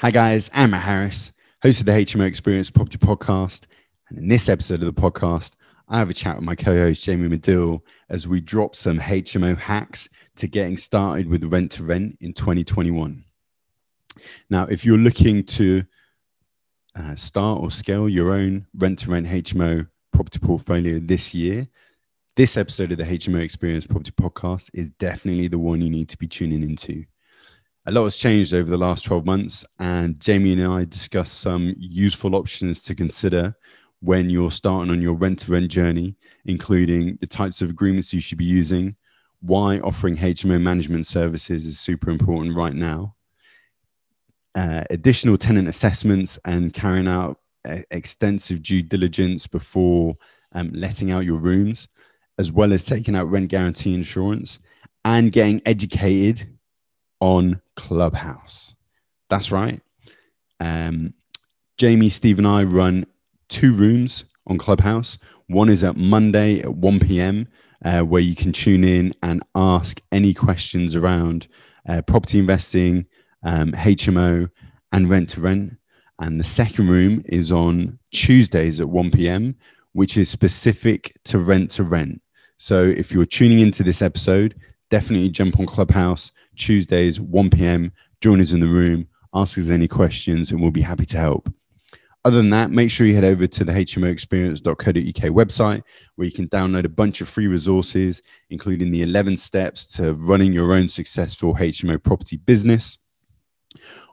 Hi guys, I'm Matt Harris, host of the HMO Experience Property Podcast, and in this episode of the podcast, I have a chat with my co-host Jamie Madill as we drop some HMO hacks to getting started with Rent to Rent in 2021. Now, if you're looking to start or scale your own Rent to Rent HMO property portfolio this year, this episode of the HMO Experience Property Podcast is definitely the one you need to be tuning into. A lot has changed over the last 12 months, and Jamie and I discussed some useful options to consider when you're starting on your rent-to-rent journey, including the types of agreements you should be using, why offering HMO management services is super important right now, additional tenant assessments and carrying out extensive due diligence before letting out your rooms, as well as taking out rent guarantee insurance and getting educated on Clubhouse. That's right. Jamie, Steve and I run two rooms on Clubhouse. One is at Monday at 1 p.m, where you can tune in and ask any questions around property investing, HMO and rent to rent. And the second room is on Tuesdays at 1 p.m, which is specific to rent to rent. So if you're tuning into this episode, definitely jump on Clubhouse Tuesdays, 1 p.m, join us in the room, ask us any questions, and we'll be happy to help. Other than that, make sure you head over to the hmoexperience.co.uk website, where you can download a bunch of free resources, including the 11 steps to running your own successful HMO property business.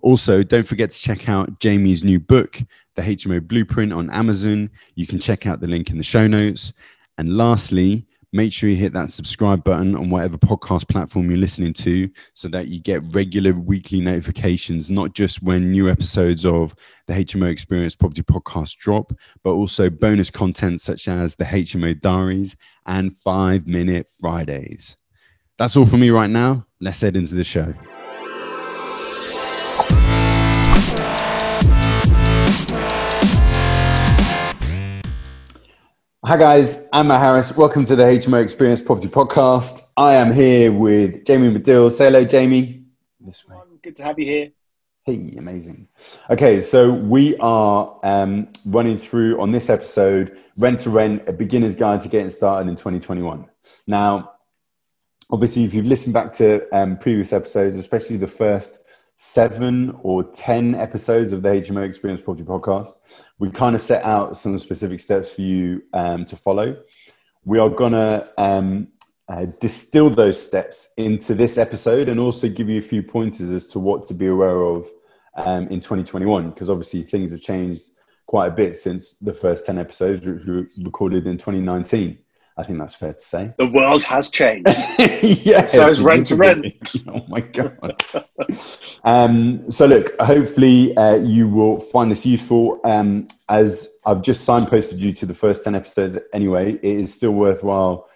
Also, don't forget to check out Jamie's new book, The HMO Blueprint, on Amazon. You can check out the link in the show notes. And lastly, make sure you hit that subscribe button on whatever podcast platform you're listening to so that you get regular weekly notifications, not just when new episodes of the HMO Experience Property Podcast drop, but also bonus content such as the HMO Diaries and 5-Minute Fridays. That's all for me right now. Let's head into the show. Hi guys, I'm Matt Harris. Welcome to the HMO Experience Property Podcast. I am here with Jamie Madill. Say hello, Jamie. This way. Good to have you here. Hey, amazing. Okay, so we are running through on this episode, Rent to Rent, a beginner's guide to getting started in 2021. Now, obviously, if you've listened back to previous episodes, especially the first 7 or 10 episodes of the HMO Experience Property Podcast, we kind of set out some specific steps for you to follow. We are going to distill those steps into this episode and also give you a few pointers as to what to be aware of in 2021, because obviously things have changed quite a bit since the first 10 episodes, which we recorded in 2019. I think that's fair to say. The world has changed. Yes, so it's Rent to Rent. Oh my God. So look, hopefully you will find this useful. As I've just signposted you to the first 10 episodes anyway, it is still worthwhile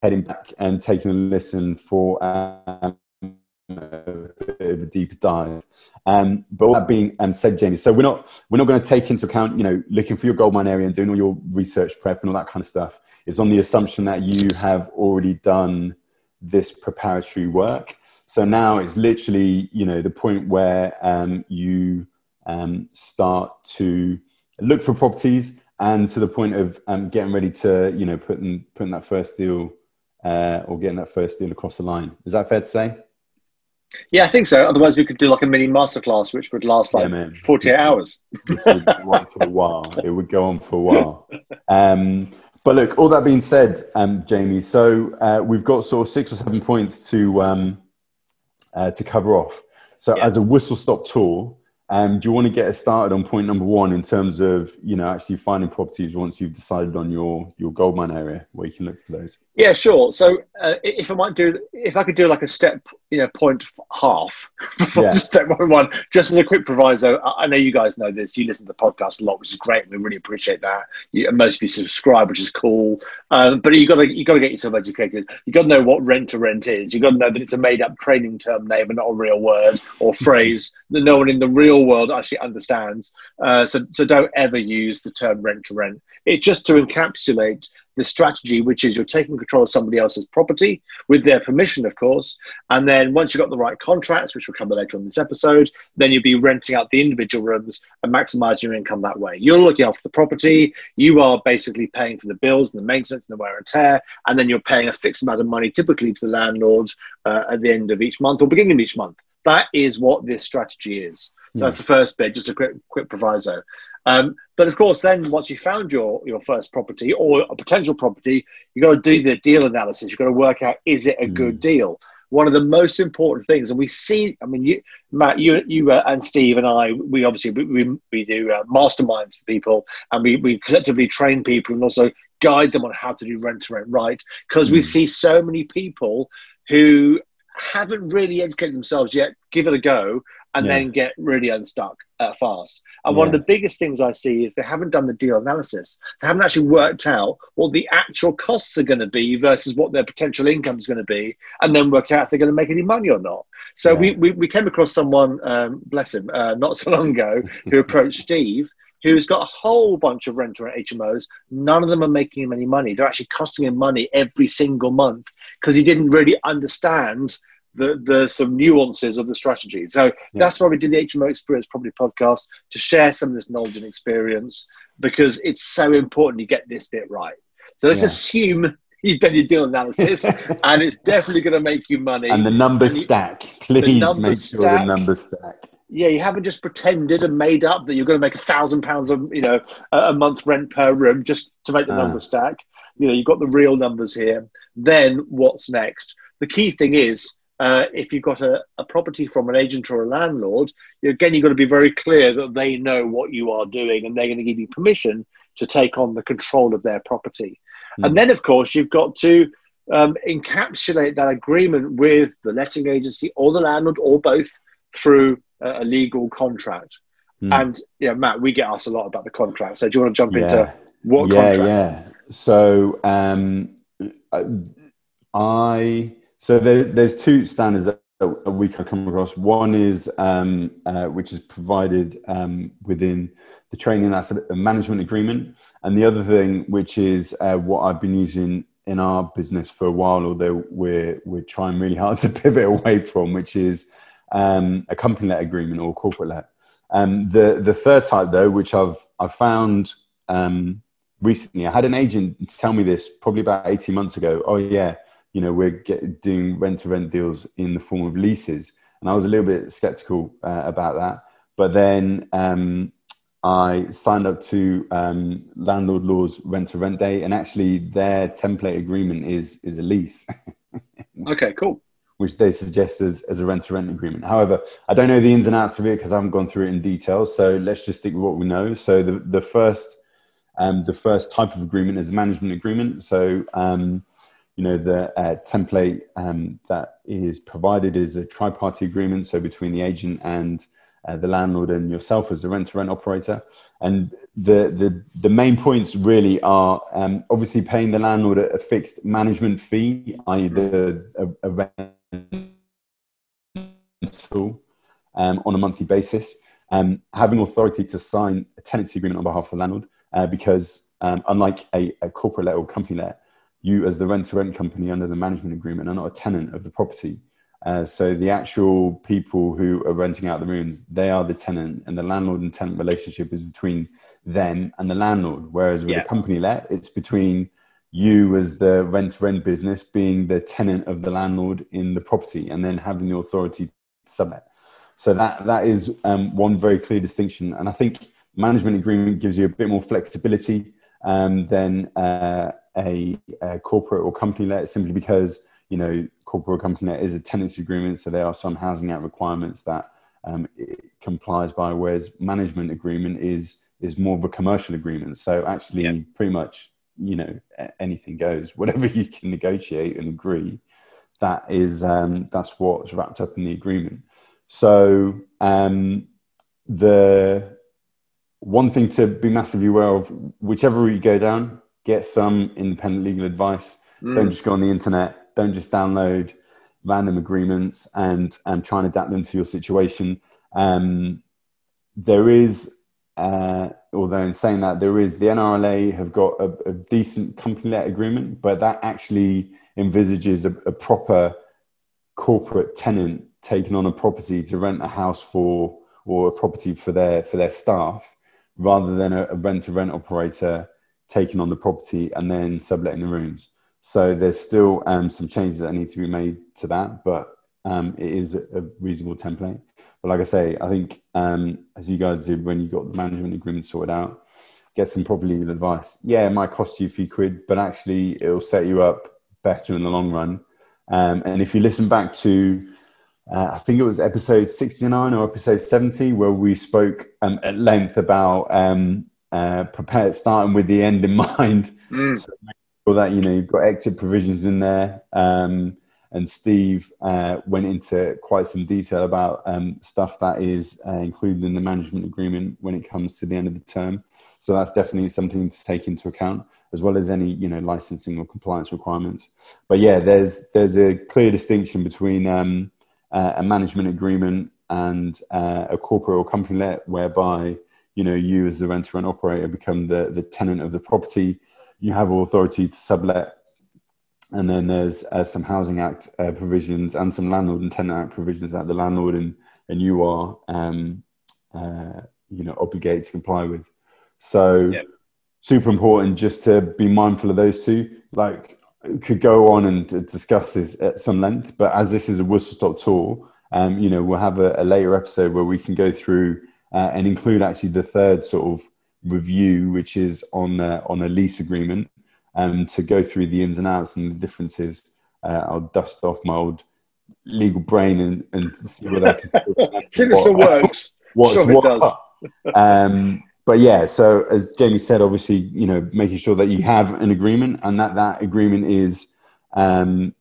heading back and taking a listen for a bit of a deeper dive. But all that being said, Jamie, so we're not going to take into account, you know, looking for your goldmine area and doing all your research prep and all that kind of stuff. It's on the assumption that you have already done this preparatory work. So now it's literally, you know, the point where you start to look for properties and to the point of getting ready to, you know, putting that first deal or getting that first deal across the line. Is that fair to say? Yeah, I think so. Otherwise, we could do like a mini masterclass, which would last like 48 hours. This would go on for a while. It would go on for a while. But look, all that being said, Jamie, so we've got sort of 6 or 7 points to cover off. So as a whistle-stop tour, do you want to get us started on point number 1 in terms of, you know, actually finding properties once you've decided on your goldmine area where you can look for those? Yeah, sure. So if I could do like a step, you know, point half before step 1, just as a quick proviso, I know you guys know this, you listen to the podcast a lot, which is great. We really appreciate that. Most of you subscribe, which is cool. But you got to get yourself educated. You got to know what rent to rent is. You got to know that it's a made up training term name and not a real word or phrase that no one in the real whole world actually understands. So don't ever use the term rent to rent. It's just to encapsulate the strategy, which is you're taking control of somebody else's property with their permission, of course. And then once you've got the right contracts, which will come later on this episode, then you'll be renting out the individual rooms and maximizing your income that way. You're looking after the property. You are basically paying for the bills and the maintenance and the wear and tear. And then you're paying a fixed amount of money, typically to the landlord at the end of each month or beginning of each month. That is what this strategy is. So that's the first bit, just a quick proviso. But of course, then once you found your first property or a potential property, you've got to do the deal analysis. You've got to work out, is it a good deal? One of the most important things, and we see, I mean, you, Matt, you and Steve and I, we obviously, we do masterminds for people, and we collectively train people and also guide them on how to do rent to rent right, because we see so many people who haven't really educated themselves yet, give it a go, and then get really unstuck fast. And one of the biggest things I see is they haven't done the deal analysis. They haven't actually worked out what the actual costs are going to be versus what their potential income is going to be, and then work out if they're going to make any money or not. So we came across someone, bless him, not so long ago, who approached Steve, who's got a whole bunch of renter and HMOs. None of them are making him any money. They're actually costing him money every single month because he didn't really understand the some nuances of the strategy. So that's why we did the HMO Experience Property Podcast, to share some of this knowledge and experience, because it's so important you get this bit right. So let's assume you've done your deal analysis and it's definitely going to make you money. And the numbers stack. Please make sure the numbers stack. Yeah, you haven't just pretended and made up that you're going to make £1,000 of, you know, a month rent per room just to make the numbers stack. You know, you've got the real numbers here. Then what's next? The key thing is, if you've got a property from an agent or a landlord, again, you've got to be very clear that they know what you are doing and they're going to give you permission to take on the control of their property. And then, of course, you've got to encapsulate that agreement with the letting agency or the landlord or both through a legal contract. And Matt, we get asked a lot about the contract, so do you want to jump into what contract? So there's two standards that a week I come across. One is which is provided within the training asset management agreement, and the other thing, which is what I've been using in our business for a while, although we're trying really hard to pivot away from, which is a company let agreement or corporate let. The third type, though, which I've found recently, I had an agent tell me this probably about 18 months ago. Oh yeah, you know, we're doing rent to rent deals in the form of leases, and I was a little bit skeptical about that. But then I signed up to Landlord Law's Rent to Rent Day, and actually their template agreement is a lease. Okay, cool. Which they suggest as a rent-to-rent agreement. However, I don't know the ins and outs of it because I haven't gone through it in detail. So let's just stick with what we know. So the first type of agreement is a management agreement. So the template that is provided is a tri-party agreement. So between the agent and the landlord and yourself as a rent-to-rent operator. And the main points really are obviously paying the landlord a fixed management fee, i.e. a rent. On a monthly basis, having authority to sign a tenancy agreement on behalf of the landlord, because unlike a corporate let or company let, you as the rent-to-rent company under the management agreement are not a tenant of the property. So the actual people who are renting out the rooms, they are the tenant, and the landlord and tenant relationship is between them and the landlord, whereas with a company let, it's between you as the rent-to-rent business being the tenant of the landlord in the property and then having the authority to sublet. So that is one very clear distinction. And I think management agreement gives you a bit more flexibility than a corporate or company let, simply because, you know, corporate or company let is a tenancy agreement. So there are some housing act requirements that it complies by, whereas management agreement is more of a commercial agreement. So actually pretty much, you know, anything goes, whatever you can negotiate and agree, that is that's what's wrapped up in the agreement. So the one thing to be massively aware of, whichever route you go down, get some independent legal advice. Don't just go on the internet, don't just download random agreements and try and adapt them to your situation. There is, although in saying that, there is, the NRLA have got a decent company let agreement, but that actually envisages a proper corporate tenant taking on a property to rent a house for, or a property for their staff, rather than a rent-to-rent operator taking on the property and then subletting the rooms. So there's still some changes that need to be made to that, but it is a reasonable template. But like I say, I think as you guys did when you got the management agreement sorted out, get some property legal advice. Yeah, it might cost you a few quid, but actually it'll set you up better in the long run. And if you listen back to, I think it was episode 69 or episode 70, where we spoke at length about prepare, starting with the end in mind. So make sure that, you know, you've got exit provisions in there. And Steve went into quite some detail about stuff that is included in the management agreement when it comes to the end of the term. So that's definitely something to take into account, as well as any, you know, licensing or compliance requirements. But yeah, there's a clear distinction between a management agreement and a corporate or company let, whereby, you know, you as the rent-to-rent operator become the tenant of the property. You have authority to sublet. And then there's some Housing Act provisions and some Landlord and Tenant Act provisions that the landlord and you are, you know, obligated to comply with. So super important just to be mindful of those two. Like, could go on and discuss this at some length, but as this is a whistle stop tour, you know, we'll have a later episode where we can go through and include actually the third sort of review, which is on a lease agreement. To go through the ins and outs and the differences, I'll dust off my old legal brain and see what I can see what still works. Does. But yeah, so as Jamie said, obviously, you know, making sure that you have an agreement and that that agreement is, you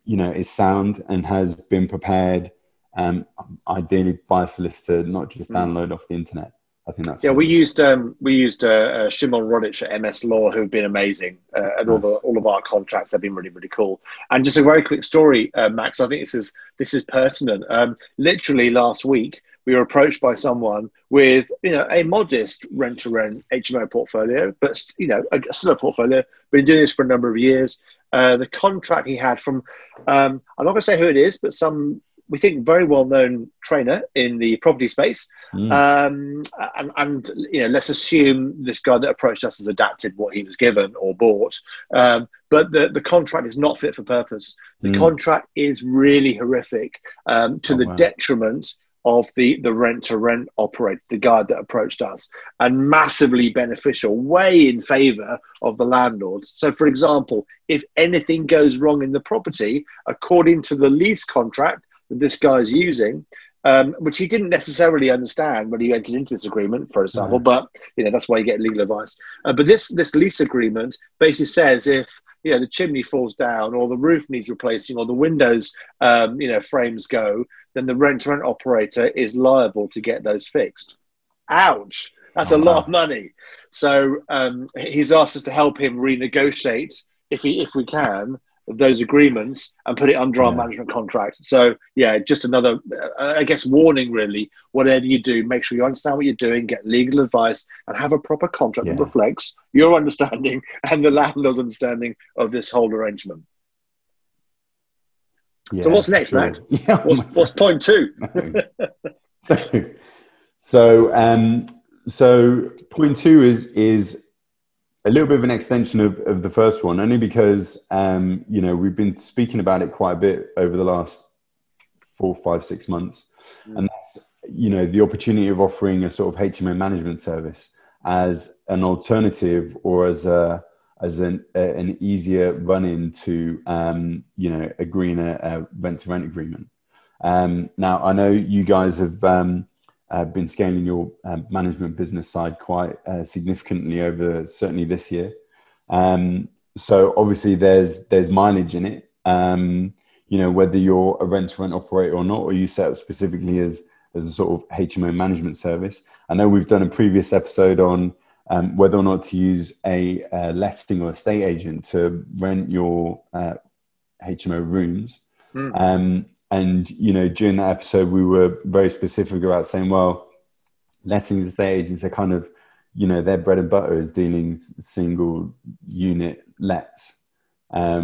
know, is sound and has been prepared, ideally by a solicitor, not just download off the internet. I think that's we used Shimon Roddich at MS Law, who've been amazing, and all of our contracts have been really, really cool. And just a very quick story, Max, I think this is pertinent. Literally last week, we were approached by someone with, you know, a modest rent-to-rent HMO portfolio, but, you know, still a portfolio. Been doing this for a number of years. The contract he had from, I'm not going to say who it is, but some, we think, very well-known trainer in the property space. And, you know, let's assume this guy that approached us has adapted what he was given or bought. But the contract is not fit for purpose. The contract is really horrific, to the detriment of the rent-to-rent operator, the guy that approached us, and massively beneficial, way in favour of the landlord. So, for example, if anything goes wrong in the property, according to the lease contract that this guy's using, which he didn't necessarily understand when he entered into this agreement, for example, but, you know, that's why you get legal advice. But this lease agreement basically says if, you know, the chimney falls down or the roof needs replacing or the windows, you know, frames go, then the rent-to-rent operator is liable to get those fixed. Ouch. That's a lot of money. So he's asked us to help him renegotiate, if we can, those agreements and put it under our management contract. So yeah, just another, I guess, warning really. Whatever you do, make sure you understand what you're doing, get legal advice, and have a proper contract that reflects your understanding and the landlord's understanding of this whole arrangement. So what's next, Matt? What's point two? So point two is a little bit of an extension of the first one, only because, you know, we've been speaking about it quite a bit over the last 4, 5, 6 months. And that's, you know, the opportunity of offering a sort of HMO management service as an alternative or as an easier run-in to, you know, agreeing a rent-to-rent agreement. Now, I know you guys have... been scaling your management business side quite significantly over certainly this year. So obviously there's mileage in it. You know, whether you're a rent-to-rent operator or not, or you set up specifically as a sort of HMO management service. I know we've done a previous episode on whether or not to use a letting or estate agent to rent your HMO rooms. And, you know, during that episode, we were very specific about saying, well, letting estate agents are kind of, you know, their bread and butter is dealing single unit lets. They're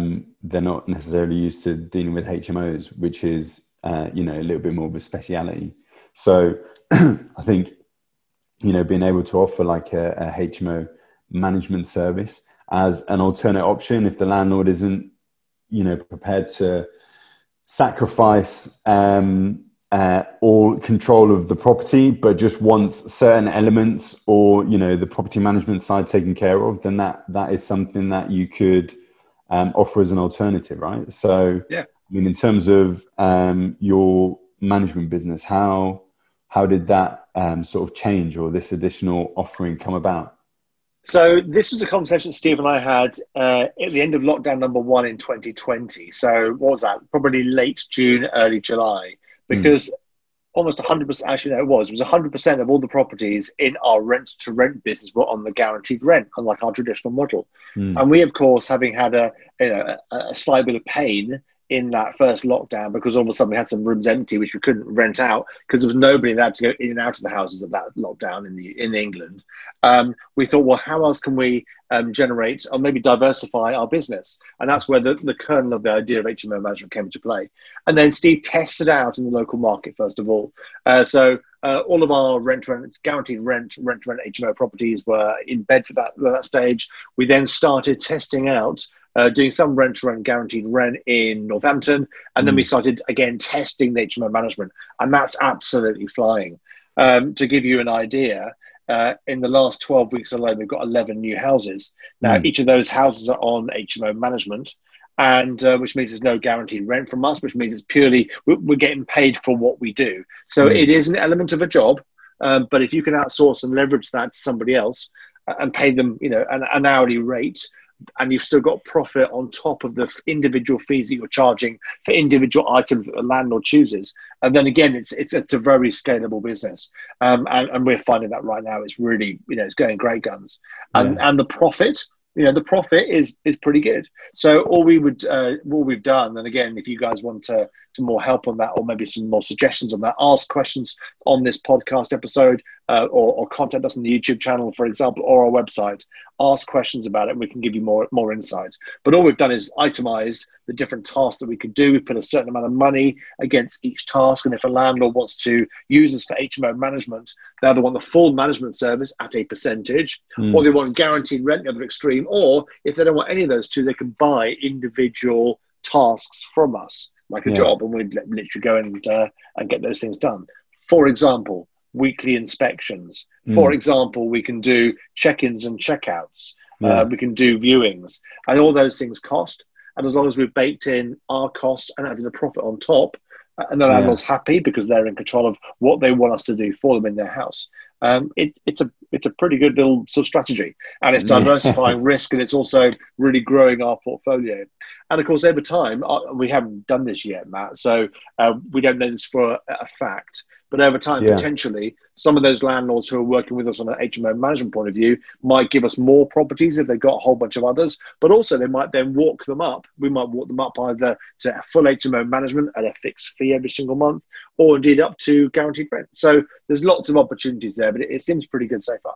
not necessarily used to dealing with HMOs, which is, you know, a little bit more of a speciality. So I think, you know, being able to offer like a HMO management service as an alternate option, if the landlord isn't, you know, prepared to sacrifice all control of the property, but just wants certain elements or, you know, the property management side taken care of, then that is something that you could offer as an alternative, right? So, yeah. I mean, in terms of your management business, how did that sort of change or this additional offering come about? So this was a conversation Steve and I had at the end of lockdown number one in 2020. So what was that? Probably late June, early July, because almost 100%, actually no, it was 100% of all the properties in our rent to rent business were on the guaranteed rent, unlike our traditional model. And we, of course, having had a slight bit of pain in that first lockdown, because all of a sudden we had some rooms empty which we couldn't rent out because there was nobody allowed to go in and out of the houses of that lockdown in England. We thought, well, how else can we generate or maybe diversify our business? And that's where the kernel of the idea of HMO management came into play. And then Steve tested out in the local market, first of all. So all of our guaranteed rent HMO properties were in Bedford at that stage. We then started testing out doing some rent-to-rent guaranteed rent in Northampton. And then we started, again, testing the HMO management. And that's absolutely flying. To give you an idea, in the last 12 weeks alone, we've got 11 new houses. Now, each of those houses are on HMO management, and which means there's no guaranteed rent from us, which means it's purely, we're getting paid for what we do. So it is an element of a job, but if you can outsource and leverage that to somebody else and pay them, you know, an hourly rate, and you've still got profit on top of the individual fees that you're charging for individual items that the landlord chooses. And then again, it's a very scalable business. And we're finding that right now it's really, you know, it's going great guns. And the profit, you know, the profit is pretty good. So all we would, all we've done, and again, if you guys want to more help on that, or maybe some more suggestions on that, ask questions on this podcast episode, or contact us on the YouTube channel, for example, or our website. Ask questions about it, and we can give you more insight. But all we've done is itemized the different tasks that we could do. We put a certain amount of money against each task, and if a landlord wants to use us for HMO management, they either want the full management service at a percentage, or they want guaranteed rent, the other extreme, or if they don't want any of those two, they can buy individual tasks from us, like a job, and we'd literally go and get those things done. For example, weekly inspections. For example, we can do check-ins and check-outs. We can do viewings. And all those things cost. And as long as we've baked in our costs and added a profit on top, and the landlord's happy because they're in control of what they want us to do for them in their house. It's a pretty good little sort of strategy, and it's diversifying risk, and it's also really growing our portfolio. And of course, over time, we haven't done this yet, Matt, so we don't know this for a fact, but over time, potentially, some of those landlords who are working with us on an HMO management point of view might give us more properties if they've got a whole bunch of others, but also they might then walk them up. We might walk them up either to full HMO management at a fixed fee every single month, or indeed up to guaranteed rent. So there's lots of opportunities there, but it seems pretty good so far.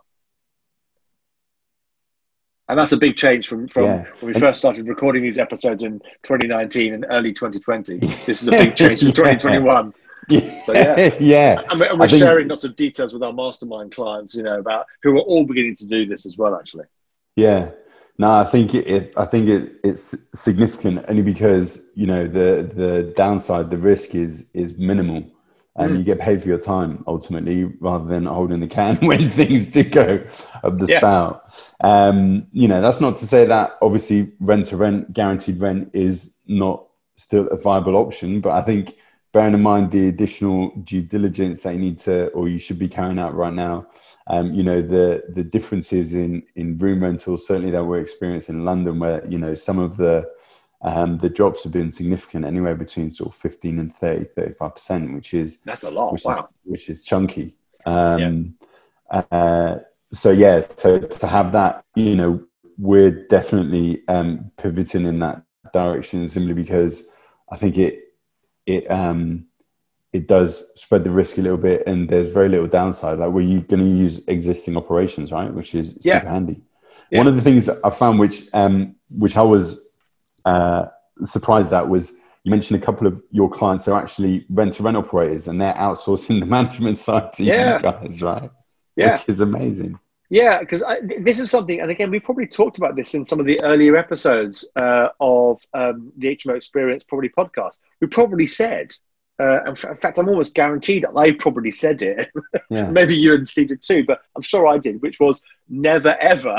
And that's a big change from when we first started recording these episodes in 2019 and early 2020. This is a big change from 2021. Yeah. So and we're sharing lots of details with our mastermind clients, you know, about who are all beginning to do this as well, actually. Yeah. No, I think it's significant only because, you know, the downside, the risk is minimal, and you get paid for your time ultimately, rather than holding the can when things do go up the spout. You know, that's not to say that obviously rent to rent, guaranteed rent is not still a viable option, but I think bearing in mind the additional due diligence that you need to, or you should be carrying out right now, you know, the differences in room rentals, certainly that we're experiencing in London, where, you know, some of the drops have been significant, anywhere between sort of 15 and 35%, which is, that's a lot, which is chunky. So to have that, you know, we're definitely pivoting in that direction, simply because I think it it does spread the risk a little bit, and there's very little downside. Like, were you going to use existing operations, right? Which is super handy. Yeah. One of the things I found, which I was surprised at, was you mentioned a couple of your clients are actually rent-to-rent operators, and they're outsourcing the management side to you guys, right? Yeah, which is amazing. Yeah, because this is something, and again, we probably talked about this in some of the earlier episodes of the HMO Experience Property Podcast. We probably said. In fact, I'm almost guaranteed that I probably said it. Yeah. Maybe you and Steve did too, but I'm sure I did, which was never, ever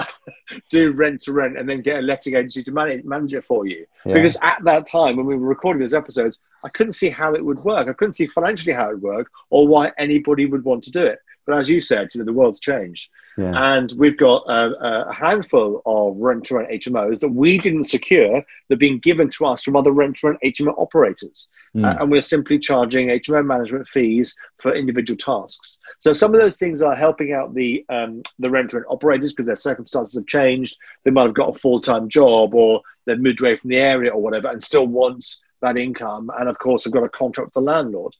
do rent to rent and then get a letting agency to manage it for you. Yeah. Because at that time, when we were recording those episodes, I couldn't see how it would work. I couldn't see financially how it would work or why anybody would want to do it. But as you said, the world's changed. Yeah. And we've got a handful of rent-to-rent HMOs that we didn't secure that are being given to us from other rent-to-rent HMO operators. Mm. And we're simply charging HMO management fees for individual tasks. So some of those things are helping out the rent-to-rent operators because their circumstances have changed. They might have got a full-time job or they've moved away from the area or whatever and still wants that income. And, of course, they've got a contract with the landlord.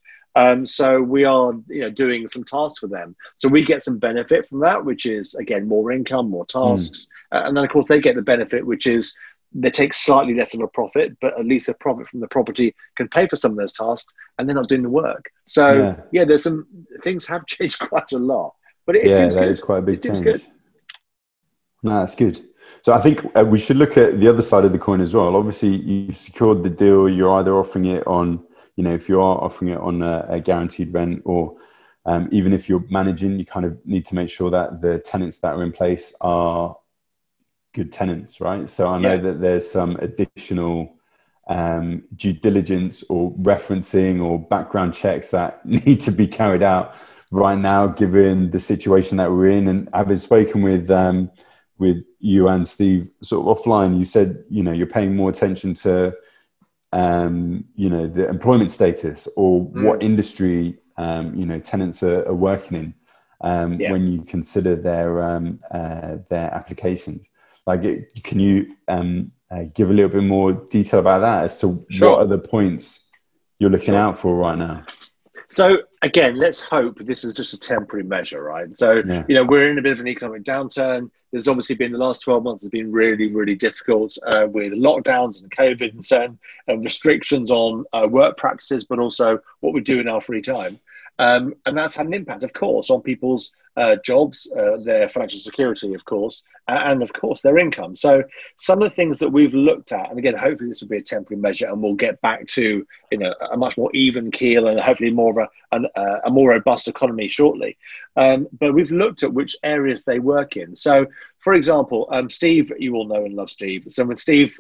So we are, doing some tasks for them. So we get some benefit from that, which is, again, more income, more tasks. Mm. And then, of course, they get the benefit, which is they take slightly less of a profit, but at least the profit from the property can pay for some of those tasks, and they're not doing the work. So, yeah there's some things have changed quite a lot. But it seems good. Is quite a big change. Good. No, that's good. So I think we should look at the other side of the coin as well. Obviously, you've secured the deal. You're either offering it on... if you are offering it on a guaranteed rent or even if you're managing, you kind of need to make sure that the tenants that are in place are good tenants, right? So I know that there's some additional due diligence or referencing or background checks that need to be carried out right now, given the situation that we're in. And having spoken with you and Steve sort of offline, you said, you're paying more attention to the employment status or what industry, tenants are working in when you consider their applications. Can you give a little bit more detail about that as to what are the points you're looking out for right now? So again, let's hope this is just a temporary measure, right? So, we're in a bit of an economic downturn. There's obviously been the last 12 months has been really, really difficult with lockdowns and COVID and certain restrictions on work practices, but also what we do in our free time. And that's had an impact, of course, on people's jobs, their financial security, of course, and of course, their income. So some of the things that we've looked at, and again, hopefully this will be a temporary measure and we'll get back to, a much more even keel and hopefully more of a more robust economy shortly. But we've looked at which areas they work in. So, for example, Steve, you all know and love Steve. So when Steve,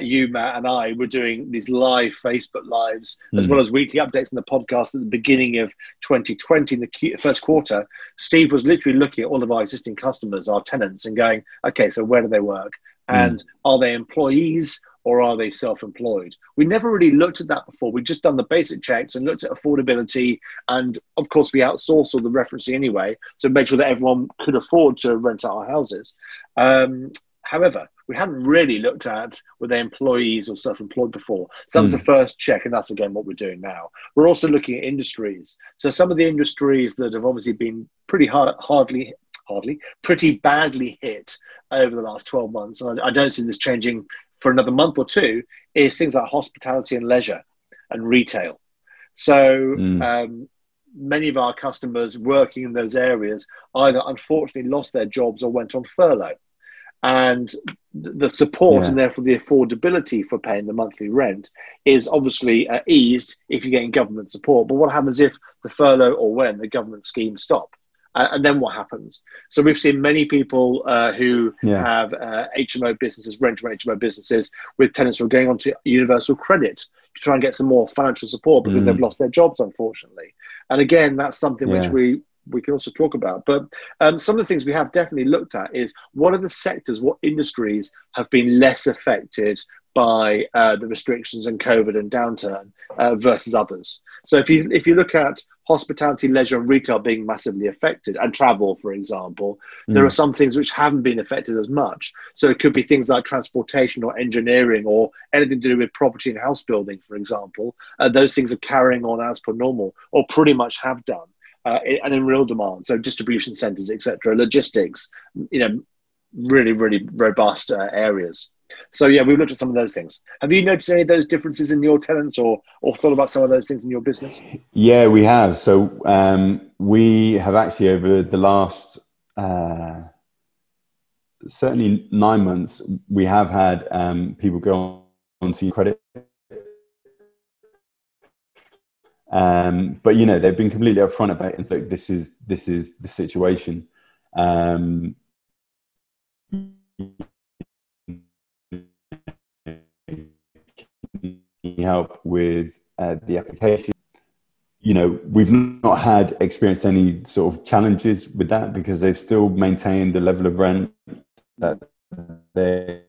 you, Matt, and I were doing these live Facebook Lives, as well as weekly updates in the podcast at the beginning of 2020, in the first quarter, Steve was literally looking at all of our existing customers, our tenants, and going, okay, so where do they work? And are they employees or are they self-employed? We never really looked at that before. We'd just done the basic checks and looked at affordability. And of course, we outsourced all the referencing anyway, so make sure that everyone could afford to rent out our houses. However, we hadn't really looked at were they employees or self-employed before. So that was the first check, and that's, again, what we're doing now. We're also looking at industries. So some of the industries that have obviously been pretty badly hit over the last 12 months, and I don't see this changing for another month or two, is things like hospitality and leisure and retail. So many of our customers working in those areas either unfortunately lost their jobs or went on furlough. And the support and therefore the affordability for paying the monthly rent is obviously eased if you're getting government support. But what happens if the furlough or when the government schemes stop? And then what happens? So we've seen many people who have HMO businesses, rent-to-rent HMO businesses, with tenants who are going on to universal credit to try and get some more financial support because they've lost their jobs, unfortunately. And again, that's something which we can also talk about. But some of the things we have definitely looked at is what are the sectors, what industries have been less affected by the restrictions and COVID and downturn versus others. So if you look at hospitality, leisure and retail being massively affected, and travel, for example, there are some things which haven't been affected as much. So it could be things like transportation or engineering or anything to do with property and house building, for example. Those things are carrying on as per normal, or pretty much have done, and in real demand. So distribution centres, etc., logistics, really, really robust areas. So yeah, we've looked at some of those things. Have you noticed any of those differences in your tenants, or thought about some of those things in your business? Yeah, we have. So we have actually, over the last certainly 9 months, we have had people go on to credit. But they've been completely upfront about it, and so this is the situation. Help with the application. We've not had experienced any sort of challenges with that, because they've still maintained the level of rent that they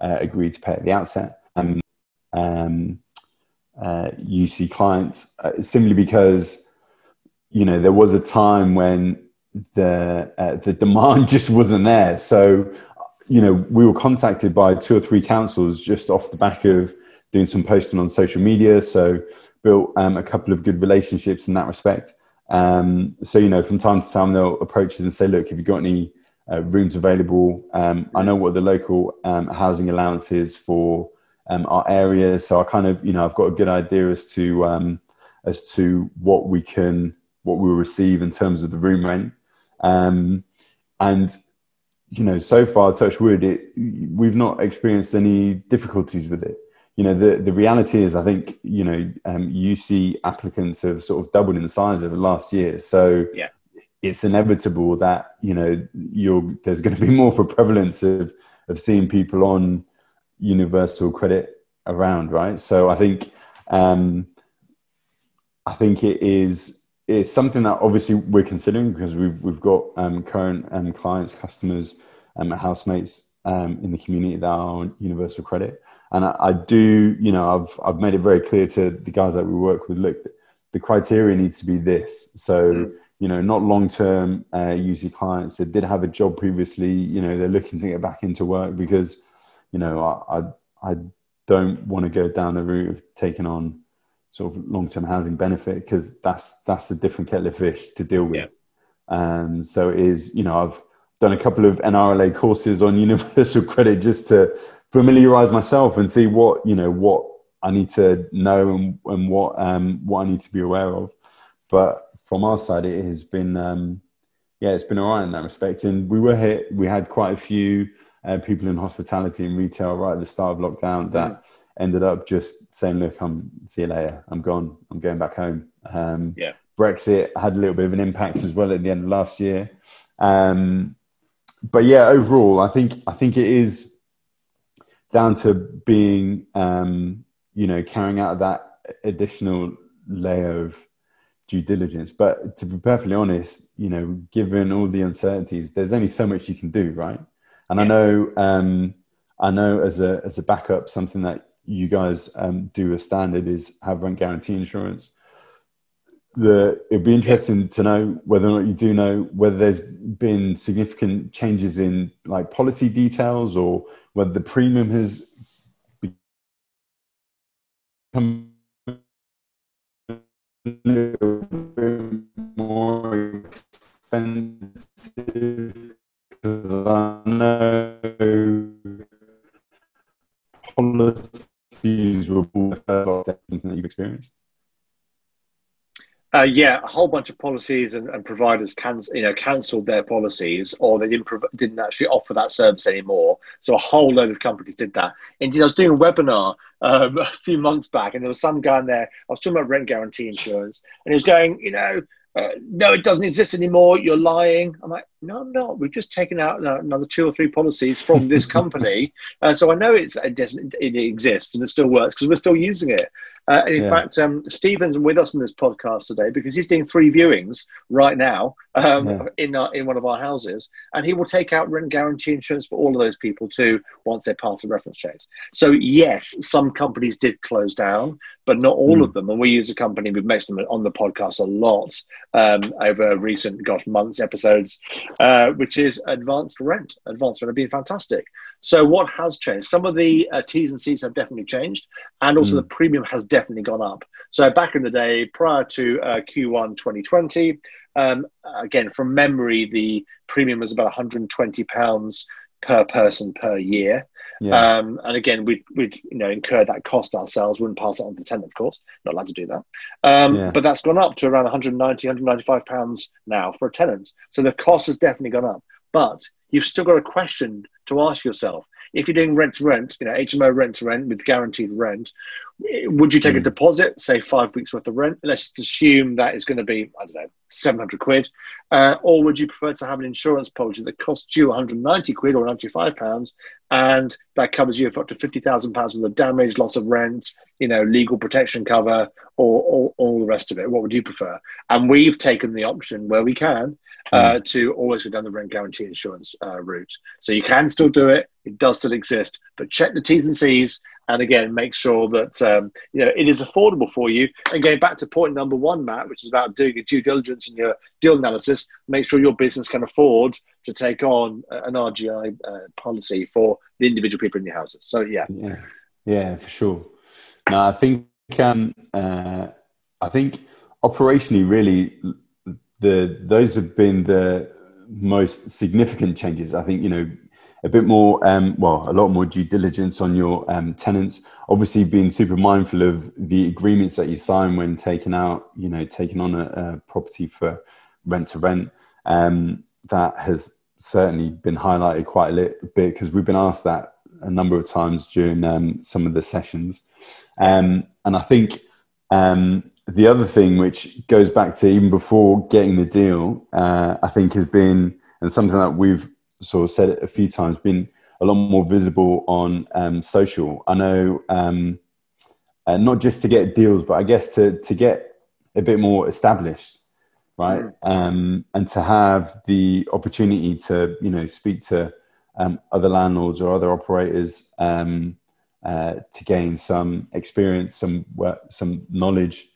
agreed to pay at the outset. You see clients simply because there was a time when the demand just wasn't there. So we were contacted by 2 or 3 councils just off the back of doing some posting on social media. So built a couple of good relationships in that respect. So from time to time they'll approach us and say, look, have you got any rooms available? I know what the local housing allowance is for our area. So I kind of, I've got a good idea as to what we'll receive in terms of the room rent. And so far, touch wood, we've not experienced any difficulties with it. The reality is, I think, you see applicants have sort of doubled in size over the last year. So yeah, it's inevitable that, there's going to be more of a prevalence of seeing people on universal credit around, right? So I think, it's something that obviously we're considering, because we've got current clients, customers, housemates in the community that are on universal credit. And I do, I've made it very clear to the guys that we work with, look, the criteria needs to be this. So, not long-term UC clients that did have a job previously, they're looking to get back into work, because, I don't want to go down the route of taking on sort of long-term housing benefit, because that's a different kettle of fish to deal with. Yeah. So it is, I've done a couple of NRLA courses on universal credit just to familiarize myself and see what, what I need to know and what I need to be aware of. But from our side, it has been, it's been all right in that respect. And we were hit, we had quite a few people in hospitality and retail right at the start of lockdown that ended up just saying, look, see you later, I'm gone, I'm going back home. Brexit had a little bit of an impact as well at the end of last year. But yeah, overall, I think it is down to being, carrying out that additional layer of due diligence. But to be perfectly honest, given all the uncertainties, there's only so much you can do, right? And yeah. I know as a backup, something that you guys do as standard is have rent guarantee insurance. It'd be interesting to know whether or not you do know whether there's been significant changes in like policy details, or whether the premium has become a little bit more expensive, because I know policies were something that you've experienced? Yeah, a whole bunch of policies and providers cancelled their policies, or they didn't actually offer that service anymore. So a whole load of companies did that. Indeed, I was doing a webinar a few months back, and there was some guy in there, I was talking about rent guarantee insurance, and he was going, no, it doesn't exist anymore, you're lying. I'm like, No, I'm not. We've just taken out another 2 or 3 policies from this company. So I know it exists and it still works because we're still using it. In fact, Stephen's with us on this podcast today because he's doing 3 viewings right now in one of our houses, and he will take out rent guarantee insurance for all of those people too once they pass the reference checks. So yes, some companies did close down, but not all of them. And we use a company, we've mentioned them on the podcast a lot over recent months episodes, which is Advanced Rent. Advanced Rent have been fantastic. So what has changed? Some of the T's and C's have definitely changed, and also the premium has definitely gone up. So back in the day, prior to Q1 2020, again, from memory, the premium was about £120 per person per year. Yeah. And again, we'd incur that cost ourselves, wouldn't pass it on to the tenant, of course, not allowed to do that. But that's gone up to around £195 now for a tenant. So the cost has definitely gone up. But you've still got a question to ask yourself. If you're doing rent to rent, HMO rent to rent with guaranteed rent, would you take a deposit, say 5 weeks worth of rent? Let's assume that is going to be, £700. Or would you prefer to have an insurance policy that costs you £190 or £95, and that covers you for up to £50,000 worth of damage, loss of rent, legal protection cover, or all the rest of it? What would you prefer? And we've taken the option where we can to always go down the rent guarantee insurance route. So you can still do it. It does still exist, but check the T's and C's, and again, make sure that it is affordable for you. And going back to point number 1, Matt, which is about doing your due diligence and your deal analysis, make sure your business can afford to take on an RGI policy for the individual people in your houses. So yeah, for sure. Now, I think operationally, really, those have been the most significant changes. I think a bit more, a lot more due diligence on your tenants. Obviously, being super mindful of the agreements that you sign when taking on a property for rent to rent. That has certainly been highlighted quite a little bit because we've been asked that a number of times during some of the sessions. And I think the other thing, which goes back to even before getting the deal, I think has been, and something that we've sort of said it a few times, been a lot more visible on social. I know not just to get deals, but I guess to get a bit more established, right? And to have the opportunity to, speak to other landlords or other operators to gain some experience, some knowledge,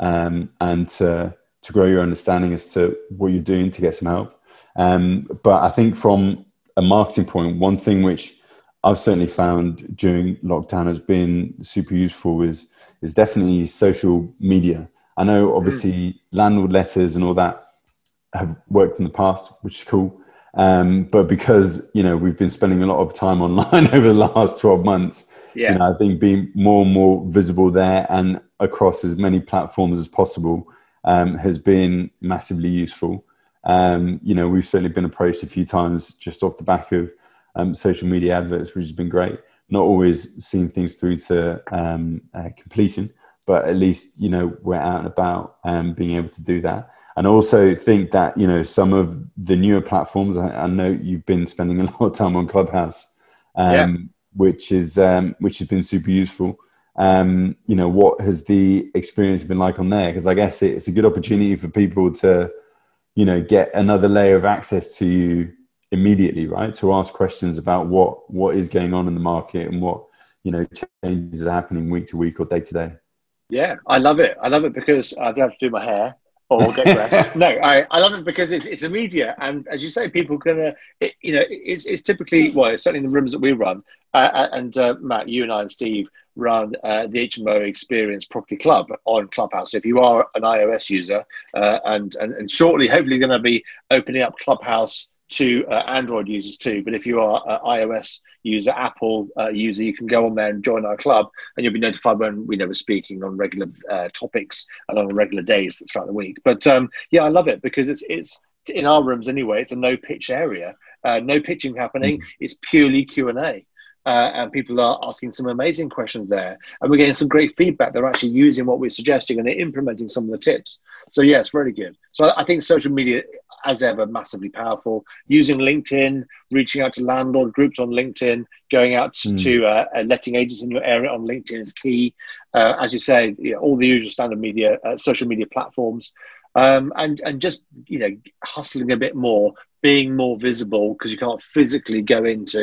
and to grow your understanding as to what you're doing to get some help. But I think from a marketing point, one thing which I've certainly found during lockdown has been super useful is definitely social media. I know obviously landlord letters and all that have worked in the past, which is cool. But because, we've been spending a lot of time online over the last 12 months, I think being more and more visible there and across as many platforms as possible has been massively useful. We've certainly been approached a few times just off the back of social media adverts, which has been great. Not always seeing things through to completion, but at least, we're out and about being able to do that. And I also think that, some of the newer platforms, I know you've been spending a lot of time on Clubhouse, which has been super useful. What has the experience been like on there? Because I guess it's a good opportunity for people to, get another layer of access to you immediately, right? To ask questions about what is going on in the market and what, changes are happening week to week or day to day. Yeah, I love it. I love it because I don't have to do my hair or get dressed. No, I love it because it's immediate. And as you say, people can, it's typically, it's certainly in the rooms that we run. And Matt, you and I and Steve run the HMO Experience Property Club on Clubhouse. So if you are an iOS user and shortly, hopefully going to be opening up Clubhouse to Android users too. But if you are an iOS user, Apple user, you can go on there and join our club, and you'll be notified when we're speaking on regular topics and on regular days throughout the week. But I love it because it's in our rooms anyway. It's a no pitch area, no pitching happening. It's purely Q&A. And people are asking some amazing questions there, and we're getting some great feedback. They're actually using what we're suggesting, and they're implementing some of the tips. So yeah, it's really good. So I think social media as ever, massively powerful. Using LinkedIn, reaching out to landlord groups on LinkedIn, going out to letting agents in your area on LinkedIn is key. As you say, you know, all the usual standard media, social media platforms, and just, you know, hustling a bit more, being more visible, because you can't physically go and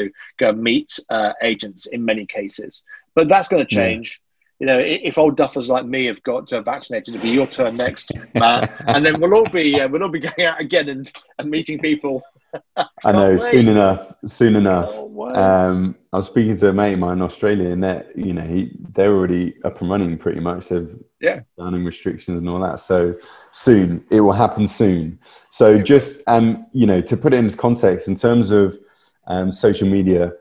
meet agents in many cases. But that's going to change. You know, if old duffers like me have got vaccinated, it'll be your turn next, Matt. And then we'll all be going out again and meeting people. I know, soon enough. Oh, wow. I was speaking to a mate of mine in Australia, and they're already up and running pretty much. They've down in restrictions and all that. So soon, it will happen soon. So just, you know, to put it into context, in terms of social media,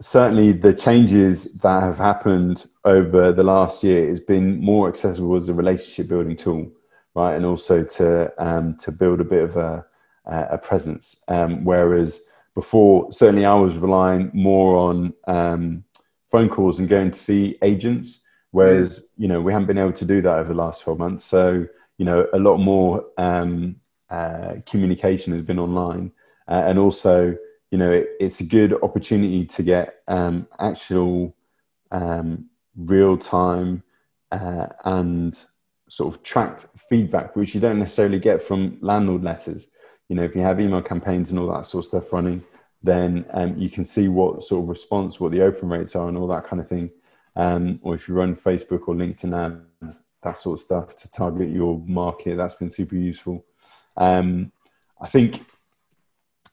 certainly the changes that have happened over the last year has been more accessible as a relationship building tool, right? And also to build a bit of a presence. Whereas before, certainly I was relying more on phone calls and going to see agents, whereas, you know, we haven't been able to do that over the last 12 months. So, you know, a lot more communication has been online, and also, you know, it's a good opportunity to get actual real-time and sort of tracked feedback, which you don't necessarily get from landlord letters. You know, if you have email campaigns and all that sort of stuff running, then you can see what sort of response, what the open rates are and all that kind of thing. Or if you run Facebook or LinkedIn ads, that sort of stuff to target your market, that's been super useful. I think...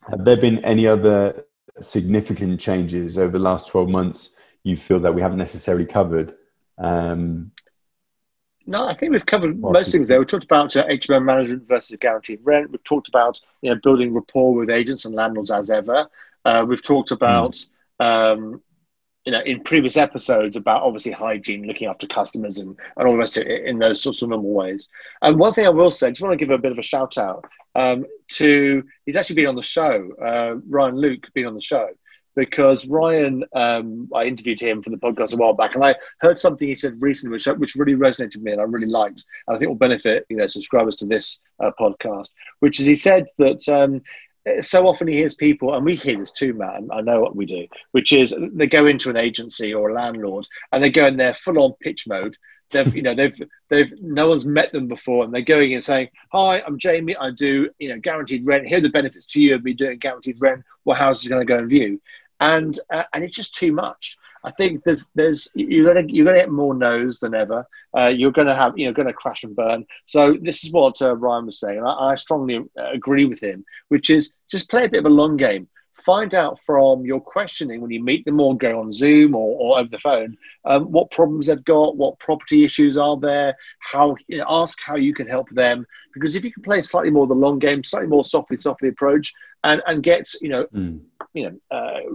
have there been any other significant changes over the last 12 months you feel that we haven't necessarily covered? No, I think we've covered most things there. We talked about HMO management versus guaranteed rent. We've talked about, you know, building rapport with agents and landlords as ever. We've talked about, you know, in previous episodes about obviously hygiene, looking after customers and all the rest of it in those sorts of normal ways. And one thing I will say, I just want to give a bit of a shout out to, he's actually been on the show, Ryan Luke been on the show, because Ryan, I interviewed him for the podcast a while back, and I heard something he said recently which really resonated with me and I really liked, and I think will benefit, you know, subscribers to this podcast, which is he said that so often he hears people, and we hear this too, Matt, and I know what we do, which is they go into an agency or a landlord and they go in their full-on pitch mode. They've no one's met them before, and they're going and saying, "Hi, I'm Jamie. I do, you know, guaranteed rent. Here are the benefits to you of me doing guaranteed rent. What house is going to go in view?" And it's just too much. I think you're going to get more no's than ever. You're going to have, you know, going to crash and burn. So this is what Ryan was saying, and I strongly agree with him, which is just play a bit of a long game. Find out from your questioning when you meet them or go on Zoom or over the phone, what problems they've got, what property issues are there, how, you know, ask how you can help them. Because if you can play slightly more the long game, slightly more softly approach and get, you know,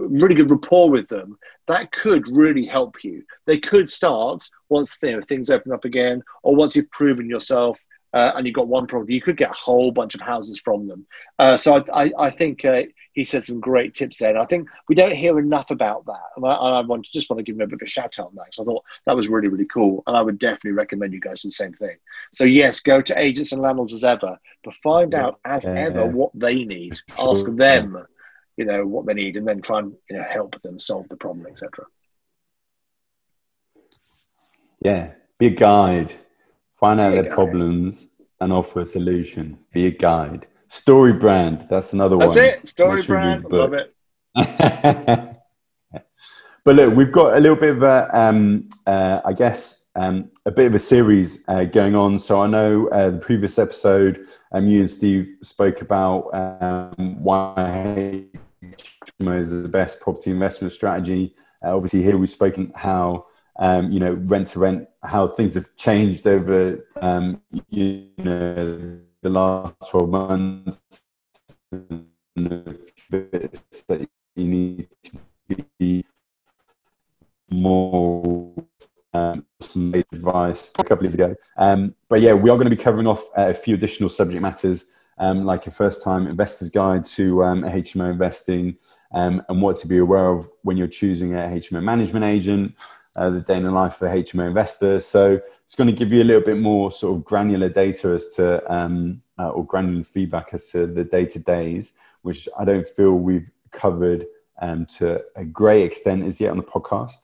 really good rapport with them, that could really help you. They could start once, you know, things open up again, or once you've proven yourself, and you've got one property, you could get a whole bunch of houses from them. So I think he said some great tips there. And I think we don't hear enough about that. And I just want to give him a bit of a shout out on that. So I thought that was really, really cool. And I would definitely recommend you guys do the same thing. So yes, go to agents and landlords as ever, but find out as ever what they need. Sure. Ask them, you know, what they need, and then try and, you know, help them solve the problem, etc. Yeah, be a guide. Find out their problems and offer a solution. Be a guide. StoryBrand, that's another one. That's it. StoryBrand, love it. But look, we've got a little bit of a bit of a series going on. So I know the previous episode, you and Steve spoke about why HMO is the best property investment strategy. Obviously, here we've spoken how. You know, rent to rent, how things have changed over, you know, the last 12 months, and a few bits that you need to be more some advice a couple of years ago. But yeah, we are going to be covering off a few additional subject matters, like a first-time investor's guide to HMO investing, and what to be aware of when you're choosing a HMO management agent. The day in the life of a HMO investor. So it's going to give you a little bit more sort of granular data as to or granular feedback as to the day-to-days, which I don't feel we've covered to a great extent as yet on the podcast.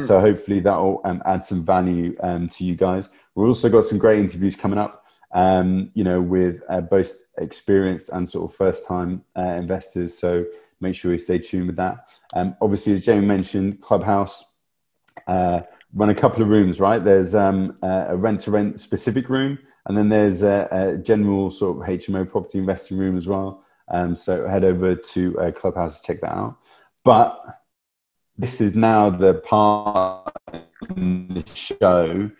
So hopefully that will add some value to you guys. We've also got some great interviews coming up, you know, with both experienced and sort of first-time investors. So make sure you stay tuned with that. Obviously, as Jamie mentioned, Clubhouse run a couple of rooms, right? There's a rent-to-rent specific room, and then there's a general sort of HMO property investing room as well. So head over to Clubhouse to check that out. But this is now the part in the show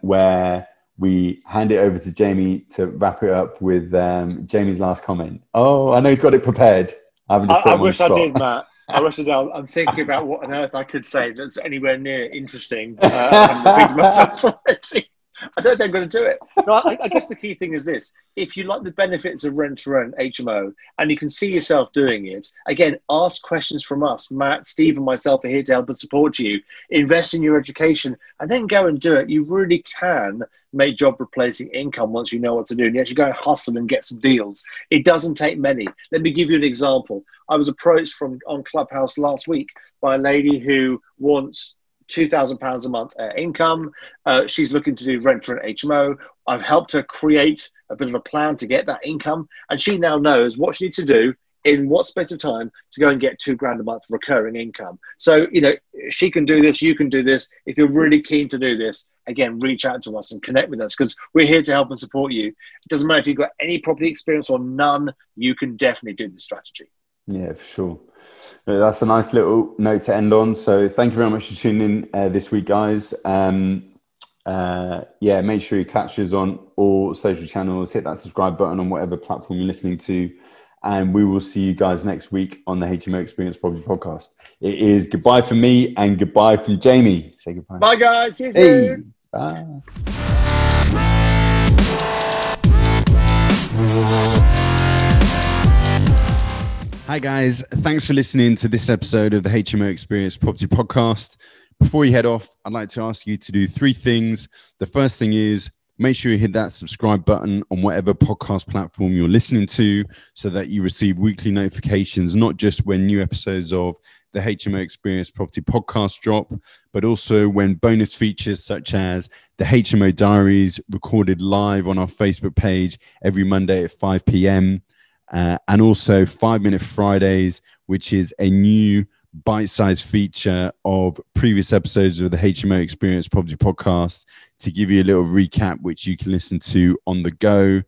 where we hand it over to Jamie to wrap it up with Jamie's last comment. Oh, I know he's got it prepared. I wish I did, Matt. I wish I did. I'm thinking about what on earth I could say that's anywhere near interesting. I'm beating myself already. I don't think I'm going to do it. No, I guess the key thing is this. If you like the benefits of rent-to-rent HMO and you can see yourself doing it, again, ask questions from us. Matt, Steve and myself are here to help and support you. Invest in your education and then go and do it. You really can make job-replacing income once you know what to do. And you actually go and hustle and get some deals. It doesn't take many. Let me give you an example. I was approached on Clubhouse last week by a lady who wants £2,000 a month income. She's looking to do rent-to-rent HMO. I've helped her create a bit of a plan to get that income. And she now knows what she needs to do in what space of time to go and get £2,000 a month recurring income. So, you know, she can do this. You can do this. If you're really keen to do this, again, reach out to us and connect with us because we're here to help and support you. It doesn't matter if you've got any property experience or none, you can definitely do this strategy. Yeah, for sure. That's a nice little note to end on. So thank you very much for tuning in this week, guys. Yeah, make sure you catch us on all social channels. Hit that subscribe button on whatever platform you're listening to. And we will see you guys next week on the HMO Experience Property Podcast. It is goodbye from me and goodbye from Jamie. Say goodbye. Bye, guys. See you soon. Bye. Hi guys, thanks for listening to this episode of the HMO Experience Property Podcast. Before you head off, I'd like to ask you to do three things. The first thing is make sure you hit that subscribe button on whatever podcast platform you're listening to so that you receive weekly notifications, not just when new episodes of the HMO Experience Property Podcast drop, but also when bonus features such as the HMO Diaries recorded live on our Facebook page every Monday at 5 p.m., and also 5-Minute Fridays, which is a new bite-sized feature of previous episodes of the HMO Experience Property Podcast to give you a little recap, which you can listen to on the go.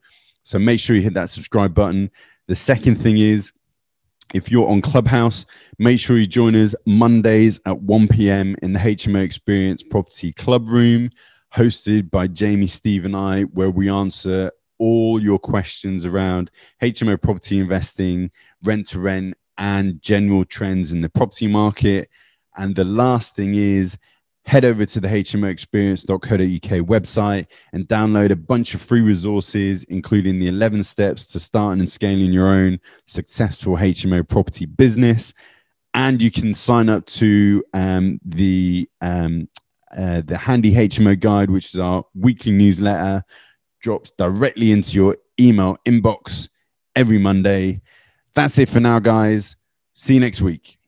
So make sure you hit that subscribe button. The second thing is, if you're on Clubhouse, make sure you join us Mondays at 1 p.m. in the HMO Experience Property Club Room, hosted by Jamie, Steve, and I, where we answer all your questions around HMO property investing, rent to rent, and general trends in the property market. And the last thing is head over to the hmoexperience.co.uk website and download a bunch of free resources, including the 11 steps to starting and scaling your own successful HMO property business. And you can sign up to the Handy HMO Guide, which is our weekly newsletter, drops directly into your email inbox every Monday. That's it for now, guys. See you next week.